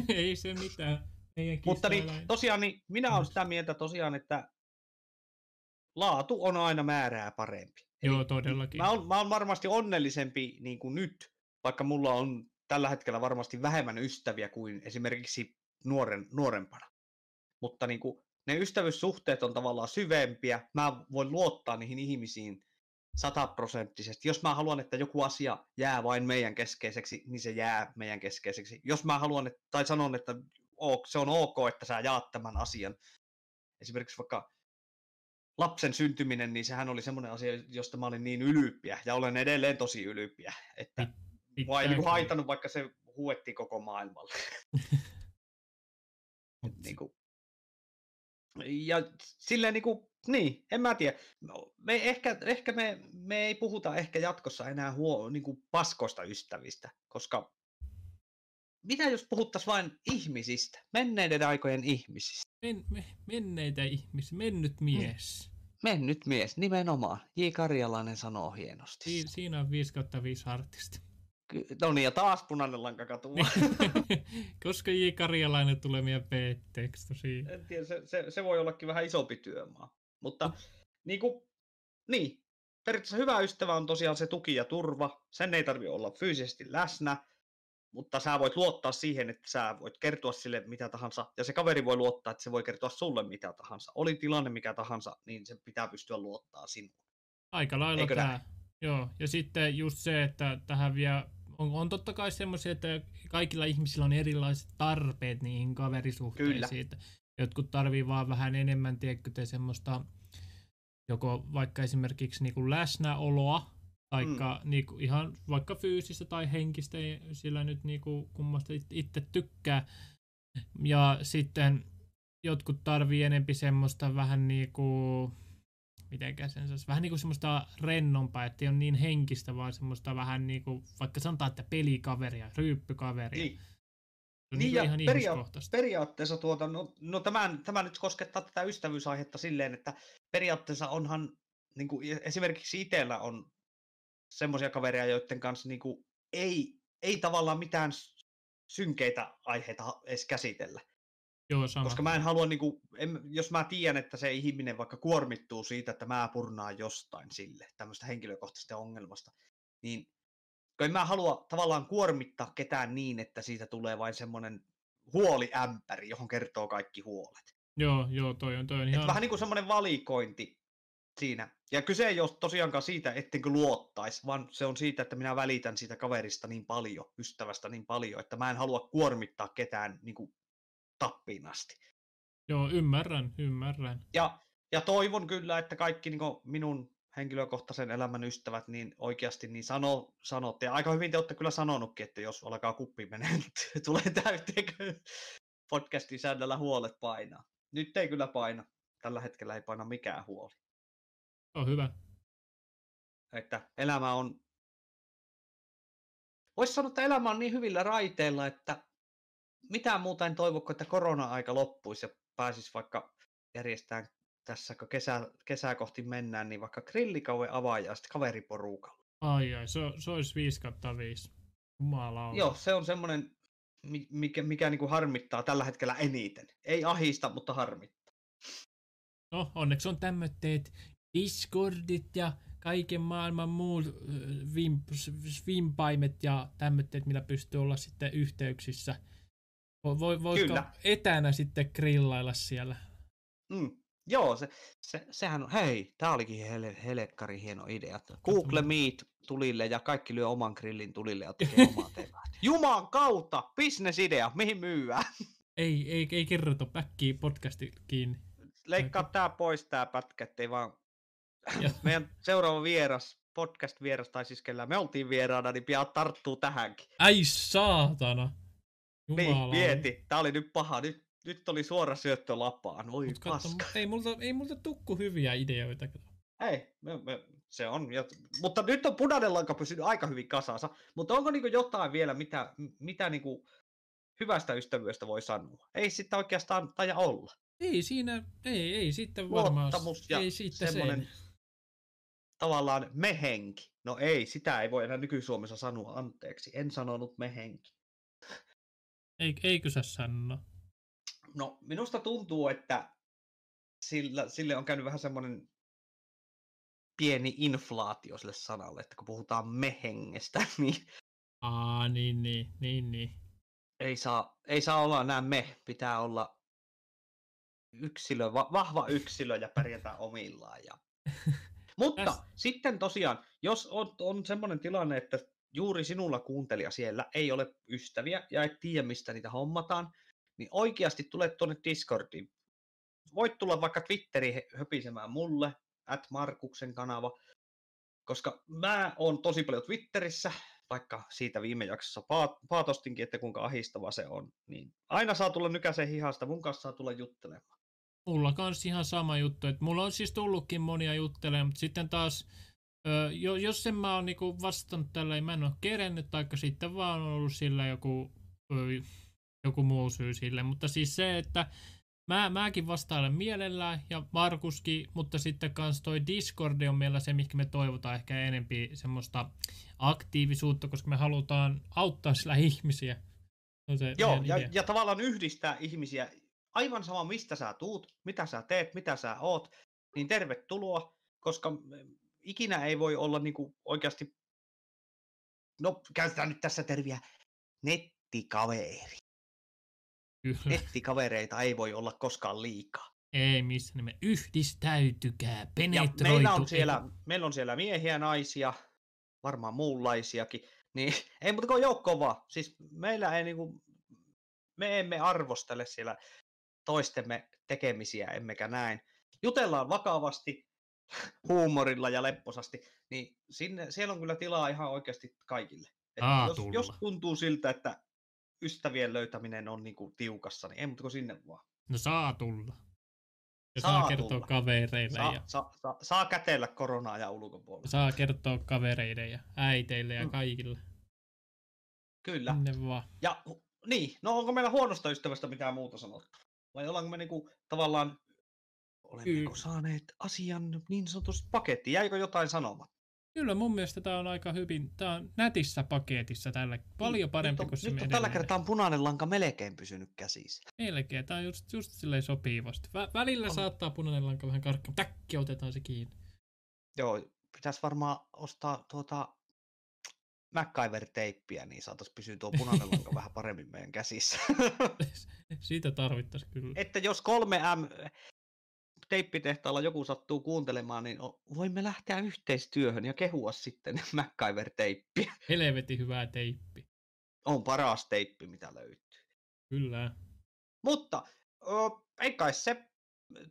Ei se mitään. Mutta niin, tosiaan niin, minä olen sitä mieltä tosiaan, että laatu on aina määrää parempi. Eli joo, todellakin. Mä oon varmasti onnellisempi niin kuin nyt, vaikka mulla on tällä hetkellä varmasti vähemmän ystäviä kuin esimerkiksi nuorempana. Mutta niin kuin, ne ystävyyssuhteet on tavallaan syvempiä. Mä voin luottaa niihin ihmisiin 100%. Jos mä haluan, että joku asia jää vain meidän keskeiseksi, niin se jää meidän keskeiseksi. Jos mä haluan, tai sanon, että se on ok, että sä jaat tämän asian. Esimerkiksi vaikka lapsen syntyminen, niin sehän oli semmoinen asia, josta mä olin niin ylyyppiä, ja olen edelleen tosi ylyyppiä, että mua ei niin haitannut, vaikka se huuetti koko maailmalle. Niin kuin. Ja silleen niin, en mä tiedä. Me ehkä me ei puhuta ehkä jatkossa enää niin kuin paskoista ystävistä, koska mitä jos puhuttaisiin vain ihmisistä, menneiden aikojen ihmisistä? Menneitä ihmisiä, mennyt mies. Mennyt mies, nimenomaan. J. Karjalainen sanoo hienosti. Siinä on 5/5 artisti. No niin, ja taas punainen lanka katua. Koska J. Karjalainen tulee meidän B-tekstosiin. En tiedä, se voi ollakin vähän isompi työmaa. Mutta niin, periaatteessa hyvä ystävä on tosiaan se tuki ja turva. Sen ei tarvitse olla fyysisesti läsnä. Mutta sä voit luottaa siihen, että sä voit kertoa sille mitä tahansa, ja se kaveri voi luottaa, että se voi kertoa sulle mitä tahansa. Oli tilanne mikä tahansa, niin se pitää pystyä luottaa sinuun. Aika lailla tämä. Joo, ja sitten just se, että tähän vielä on totta kai semmoisia, että kaikilla ihmisillä on erilaiset tarpeet niihin kaverisuhteisiin. Kyllä. Jotkut tarvii vaan vähän enemmän, tiedätkö te, semmoista, joko vaikka esimerkiksi niin kuin läsnäoloa, taikka niinku, ihan vaikka fyysistä tai henkistä, sillä nyt niinku, kummasta itse tykkää. Ja sitten jotkut tarvii enempi semmoista vähän niinku, mitenkä sen saisi, vähän niinku semmoista rennompaa, ettei ole niin henkistä, vaan semmoista vähän niinku, vaikka sanotaan, että pelikaveria, ryyppykaveria. Niin, ja ihan periaatteessa no tämä nyt koskettaa tätä ystävyysaihetta silleen, että periaatteessa onhan, niinku, esimerkiksi itsellä on semmoisia kavereja, joiden kanssa niinku ei tavallaan mitään synkeitä aiheita edes käsitellä. Joo, sama. Koska mä en halua, niinku, jos mä tiedän, että se ihminen vaikka kuormittuu siitä, että mä purnaan jostain sille, tämmöistä henkilökohtaisesta ongelmasta, niin en mä halua tavallaan kuormittaa ketään niin, että siitä tulee vain semmoinen huoliämpäri, johon kertoo kaikki huolet. Joo, toi on ihan. Vähän niin kuin semmoinen valikointi siinä. Ja kyse ei ole tosiaankaan siitä, ettenkö luottaisi, vaan se on siitä, että minä välitän siitä kaverista niin paljon, ystävästä niin paljon, että mä en halua kuormittaa ketään niin kuin tappiin asti. Joo, ymmärrän. Ja toivon kyllä, että kaikki niin kuin minun henkilökohtaisen elämän ystävät niin oikeasti niin sanotte. Ja aika hyvin te olette kyllä sanonutkin, että jos alkaa kuppi menee, tulee täyteen podcastin säännöllä huolet painaa. Nyt ei kyllä paina. Tällä hetkellä ei paina mikään huoli. On hyvä. että elämä on, voisi sanoa, että elämä on niin hyvillä raiteilla, että mitään muuta en toivo, että korona-aika loppuisi ja pääsisi vaikka järjestään tässä, kun kesää kohti mennään, niin vaikka grillikauen avaajasta kaveriporukalla. Ai, se olisi 5/5. Jumala. Joo, se on semmoinen, mikä niin kuin harmittaa tällä hetkellä eniten. Ei ahista, mutta harmittaa. No, onneksi on tämmöitteet Discordit ja kaiken maailman muut svimpaimet ja tämmöitteet, millä pystyy olla sitten yhteyksissä. Voisiko etänä sitten grillailla siellä? Mm. Joo, sehän on, hei, tää olikin helekkarin hieno idea. Google Meet tulille ja kaikki lyö oman grillin tulille ja tekee omaa teemää. Juman kautta, bisnesidea, mihin myyään? Ei kerrota päkkiä podcastiin kiinni. Leikkaa tää pois tää pätkä, ettei vaan meidän seuraava vieras, podcast-vieras tai siis kellään me oltiin vieraana, niin pian tarttuu tähänkin. Ai saatana. Jumala. Niin, mieti, tää oli nyt paha, nyt oli suora syöttö lapaan, voi paska. Ei multa tukku hyviä ideoita. Ei, se on. Mutta nyt on punainen lanka pysynyt aika hyvin kasansa. Mutta onko niinku jotain vielä, mitä niinku hyvästä ystävyydestä voi sanoa? Ei sitä oikeastaan taida olla. Ei siinä, ei sitten varmaan. Luottamus ja ei semmoinen tavallaan mehenki. No ei, sitä ei voi enää nyky-Suomessa sanoa, anteeksi. En sanonut mehenki. Eikö sä sano? No, minusta tuntuu, että sille on käynyt vähän semmoinen pieni inflaatio sille sanalle, että kun puhutaan mehengestä, niin... Aa, niin. Ei saa olla enää me, pitää olla yksilö, vahva yksilö ja pärjätä omillaan. Ja... Mutta sitten tosiaan, jos on semmoinen tilanne, että juuri sinulla kuuntelija siellä ei ole ystäviä ja et tiedä, mistä niitä hommataan, niin oikeasti tulet tuonne Discordiin. Voit tulla vaikka Twitteriin höpisemään mulle, @Markuksen kanava, koska mä oon tosi paljon Twitterissä, vaikka siitä viime jaksossa paatostinkin, että kuinka ahistava se on. Niin aina saa tulla nykäiseen hihasta, mun kanssa saa tulla juttelemaan. Mulla kans ihan sama juttu, että mulla on siis tullutkin monia juttelemaan, mutta sitten taas, jos en mä oon niinku vastannut tällä, mä en oo kerennyt, taikka sitten vaan on ollut sillä joku muu syy sille, mutta siis se, että mäkin vastailen mielellään ja Markuskin, mutta sitten kans toi Discord on meillä se, mihin me toivotaan ehkä enempi semmoista aktiivisuutta, koska me halutaan auttaa sillä ihmisiä. Joo, ja tavallaan yhdistää ihmisiä. Aivan sama, mistä sä tuut, mitä sä teet, mitä sä oot, niin tervetuloa, koska ikinä ei voi olla niinku oikeasti, no käytetään nyt tässä terviä, nettikaveri. Nettikavereita ei voi olla koskaan liikaa. Ei missään nimessä. Yhdistäytykää, penetroitu. Meillä on siellä miehiä, naisia, varmaan muunlaisiakin. Niin, ei muuta kuin joukkoon vaan. Siis meillä ei niinku, me emme arvostele siellä toistemme tekemisiä, emmekä näin. Jutellaan vakavasti, huumorilla ja lepposasti. Niin siellä on kyllä tilaa ihan oikeasti kaikille. Jos tuntuu siltä, että ystävien löytäminen on niinku tiukassa, niin ei muuta kuin sinne vaan. No saa tulla. Ja saa kertoa kavereille. Saa kätellä koronaa ja ulkopuolella. Saa kertoa kavereille ja äiteille ja kaikille. Kyllä. Sinne vaan. Ja niin, no onko meillä huonosta ystävästä mitään muuta sanottua? Vai ollaanko me niinku tavallaan, olemmeko saaneet asian niin sanotusti pakettiin? Jäikö jotain sanomatta? Kyllä mun mielestä tää on aika hyvin, tää on nätissä paketissa tällä, paljon parempi kuin se meidän. Nyt on tällä kertaa punainen lanka melkein pysynyt käsissä. Melkein, tää on just silleen sopivasti. Välillä on. Saattaa punainen lanka vähän karkkaa, mutta äkkiä otetaan se kiinni. Joo, pitäis varmaan ostaa MacGyver-teippiä, niin saatais pysyä tuo punainen lanka vähän paremmin meidän käsissä. Siitä tarvittais kyllä. Että jos 3M... teippitehtaalla joku sattuu kuuntelemaan, niin voimme lähteä yhteistyöhön ja kehua sitten MacGyver-teippiä. Helvetin hyvää teippi. On paras teippi, mitä löytyy. Kyllä. Mutta ei kai se.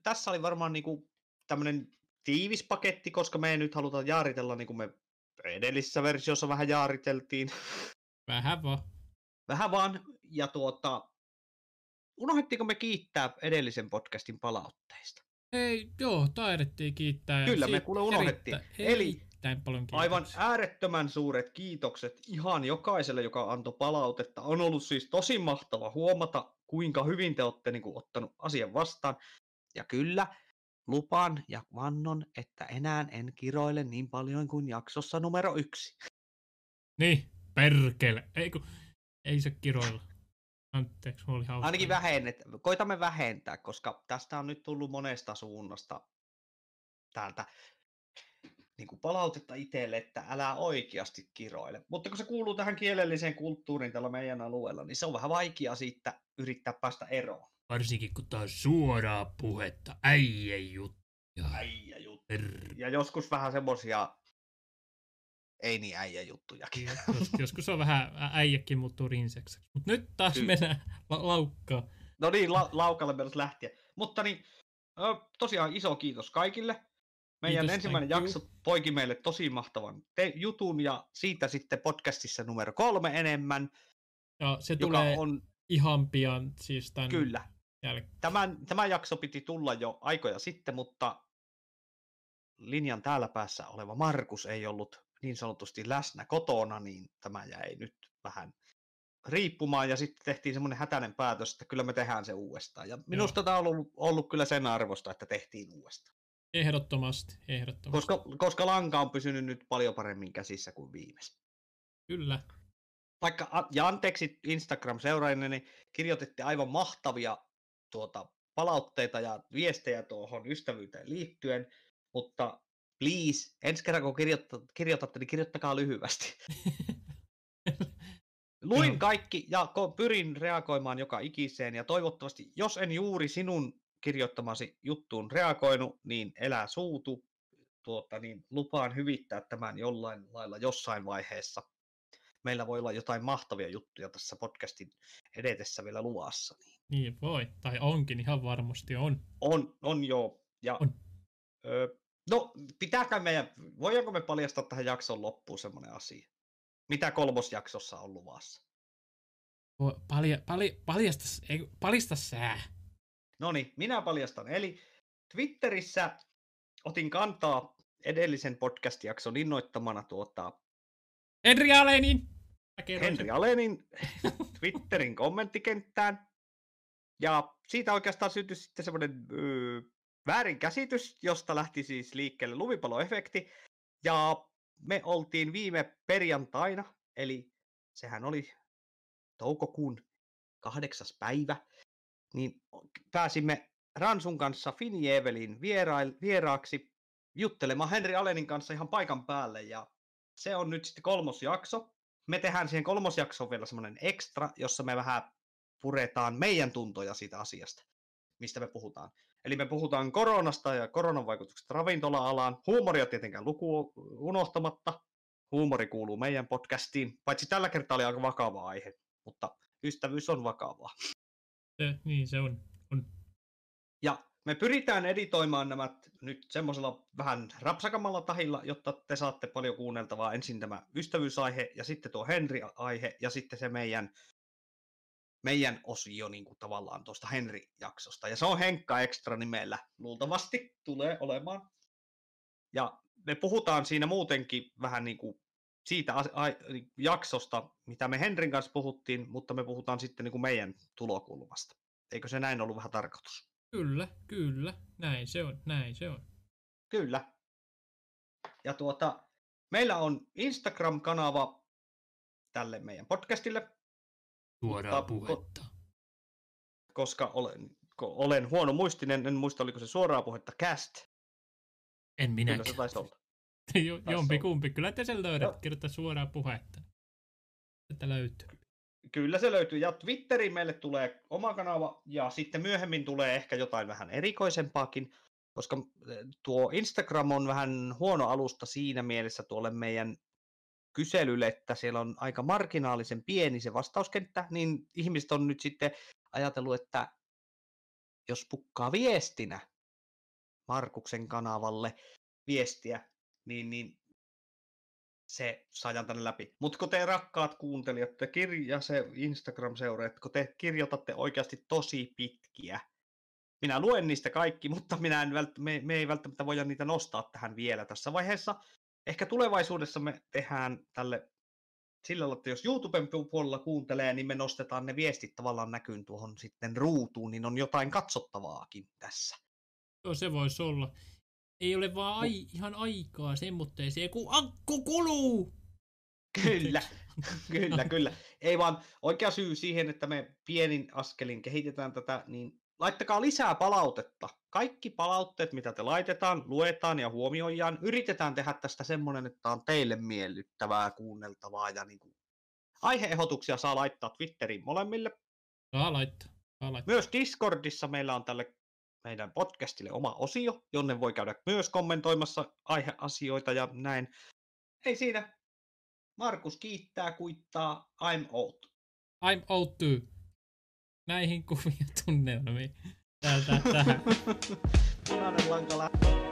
Tässä oli varmaan niinku tämmöinen tiivis paketti, koska me ei nyt haluta jaaritella, niin kuin me edellisessä versiossa vähän jaariteltiin. Vähän vaan. Ja unohdettiinko me kiittää edellisen podcastin palautteista? Ei, joo, taidettiin kiittää. Kyllä, me unohdettiin. Eli erittäin paljon kiitoksia. Aivan äärettömän suuret kiitokset ihan jokaiselle, joka antoi palautetta. On ollut siis tosi mahtava huomata, kuinka hyvin te olette niin kuin ottanut asian vastaan. Ja kyllä, lupaan ja vannon, että enää en kiroile niin paljon kuin jaksossa numero 1. Niin, perkele. Ei se kiroilla. Anteeksi, mulla oli hauska. Ainakin koitamme vähentää, koska tästä on nyt tullut monesta suunnasta täältä niin kuin palautetta itselle, että älä oikeasti kiroile. Mutta kun se kuuluu tähän kielelliseen kulttuuriin tällä meidän alueella, niin se on vähän vaikea siitä yrittää päästä eroon. Varsinkin kun tää on suoraa puhetta, äijäjuttuja. Ja joskus vähän semmosia ei niin äijäjuttujakin. Joskus on vähän äijäkin muuttuu rinsekseksi. Mut nyt taas mennään laukkaan. No niin, laukalle mennään lähtiä. Mutta niin, tosiaan iso kiitos kaikille. Meidän kiitos, ensimmäinen jakso poiki meille tosi mahtavan jutun ja siitä sitten podcastissa numero 3 enemmän. Ja se tulee ihan pian siis tämän jälkeen. Tämä jakso piti tulla jo aikoja sitten, mutta linjan täällä päässä oleva Markus ei ollut niin sanotusti läsnä kotona, niin tämä jäi nyt vähän riippumaan ja sitten tehtiin semmoinen hätäinen päätös, että kyllä me tehdään se uudestaan. Ja minusta tämä on ollut kyllä sen arvosta, että tehtiin uudestaan. Ehdottomasti. Koska lanka on pysynyt nyt paljon paremmin käsissä kuin viimeis. Kyllä. Ja anteeksi Instagram-seuraajille, niin kirjoititte aivan mahtavia palautteita ja viestejä tuohon ystävyyteen liittyen, mutta please, ensi kerran kun kirjoitatte, niin kirjoittakaa lyhyesti. Luin kaikki ja pyrin reagoimaan joka ikiseen ja toivottavasti, jos en juuri sinun kirjoittamasi juttuun reagoinut, niin elää suutu, niin lupaan hyvittää tämän jollain lailla jossain vaiheessa. Meillä voi olla jotain mahtavia juttuja tässä podcastin edetessä vielä luvassa. Niin voi, tai onkin, ihan varmasti on. On joo. Ja, on. No, voidaanko me paljastaa tähän jakson loppuun semmoinen asia? Mitä 3. jaksossa on luvassa? Paljasta sä. Noniin, minä paljastan. Eli Twitterissä otin kantaa edellisen podcast-jakson innoittamana Henri Alenin Twitterin kommenttikenttään. Ja siitä oikeastaan syntyi sitten semmoinen väärinkäsitys, josta lähti siis liikkeelle lumipaloefekti. Ja me oltiin viime perjantaina, eli sehän oli toukokuun 8. päivä, niin pääsimme Ransun kanssa Fini Evelin vieraaksi juttelemaan Henri Alenin kanssa ihan paikan päälle ja se on nyt sitten 3. jakso. Me tehdään siihen 3. jaksoon vielä semmoinen ekstra, jossa me vähän puretaan meidän tuntoja siitä asiasta, mistä me puhutaan. Eli me puhutaan koronasta ja koronan vaikutuksesta ravintola-alaan. Huumoria tietenkään unohtamatta. Huumori kuuluu meidän podcastiin. Paitsi tällä kertaa oli aika vakava aihe, mutta ystävyys on vakavaa. Niin se on. Ja me pyritään editoimaan nämä nyt semmoisella vähän rapsakammalla tahilla, jotta te saatte paljon kuunneltavaa. Ensin tämä ystävyysaihe ja sitten tuo Henri-aihe ja sitten se meidän osio niin kuin tavallaan tuosta Henri-jaksosta. Ja se on Henkka Extra nimellä. Luultavasti tulee olemaan. Ja me puhutaan siinä muutenkin vähän niin kuin siitä jaksosta, mitä me Henrin kanssa puhuttiin, mutta me puhutaan sitten niin kuin meidän tulokulmasta. Eikö se näin ollut vähän tarkoitus? Kyllä. Näin se on. Kyllä. Ja meillä on Instagram-kanava tälle meidän podcastille. Suoraa puhetta. Koska olen huono muistinen, en muista oliko se suoraa puhetta cast. En minäkään. Kyllä se taisi olla. Jompikumpi, kyllä te sen löydät, kirjoittaa suoraa puhetta. Että löytyy. Kyllä se löytyy ja Twitteriin meille tulee oma kanava ja sitten myöhemmin tulee ehkä jotain vähän erikoisempaakin, koska tuo Instagram on vähän huono alusta siinä mielessä tuolle meidän kyselylle, että siellä on aika marginaalisen pieni se vastauskenttä, niin ihmiset on nyt sitten ajatellut, että jos pukkaa viestinä Markuksen kanavalle viestiä, niin se saadaan tänne läpi. Mutta kun te rakkaat kuuntelijat ja se Instagram-seuraajat, kun te kirjoitatte oikeasti tosi pitkiä. Minä luen niistä kaikki, mutta me ei välttämättä voida niitä nostaa tähän vielä tässä vaiheessa. Ehkä tulevaisuudessa me tehdään tälle sillä tavalla, että jos YouTuben puolella kuuntelee, niin me nostetaan ne viestit tavallaan näkyyn tuohon sitten ruutuun, niin on jotain katsottavaakin tässä. Joo, se voisi olla. Ei ole vaan ihan aikaa semmoitteeseen, kun akku kuluu! Kyllä, kyllä. Ei vaan oikea syy siihen, että me pienin askelin kehitetään tätä, niin laittakaa lisää palautetta. Kaikki palautteet, mitä te laitetaan, luetaan ja huomioidaan, yritetään tehdä tästä semmoinen, että on teille miellyttävää, kuunneltavaa ja niin kuin. Aihe-ehdotuksia saa laittaa Twitteriin molemmille. Saa laittaa. Myös Discordissa meillä on tälle meidän podcastille oma osio, jonne voi käydä myös kommentoimassa aiheasioita ja näin. Ei siinä. Markus kiittää, kuittaa, I'm out. I'm out too. Näihin kuvia tunnelmiin. Täältä tähän. Punainen lanka lähtee.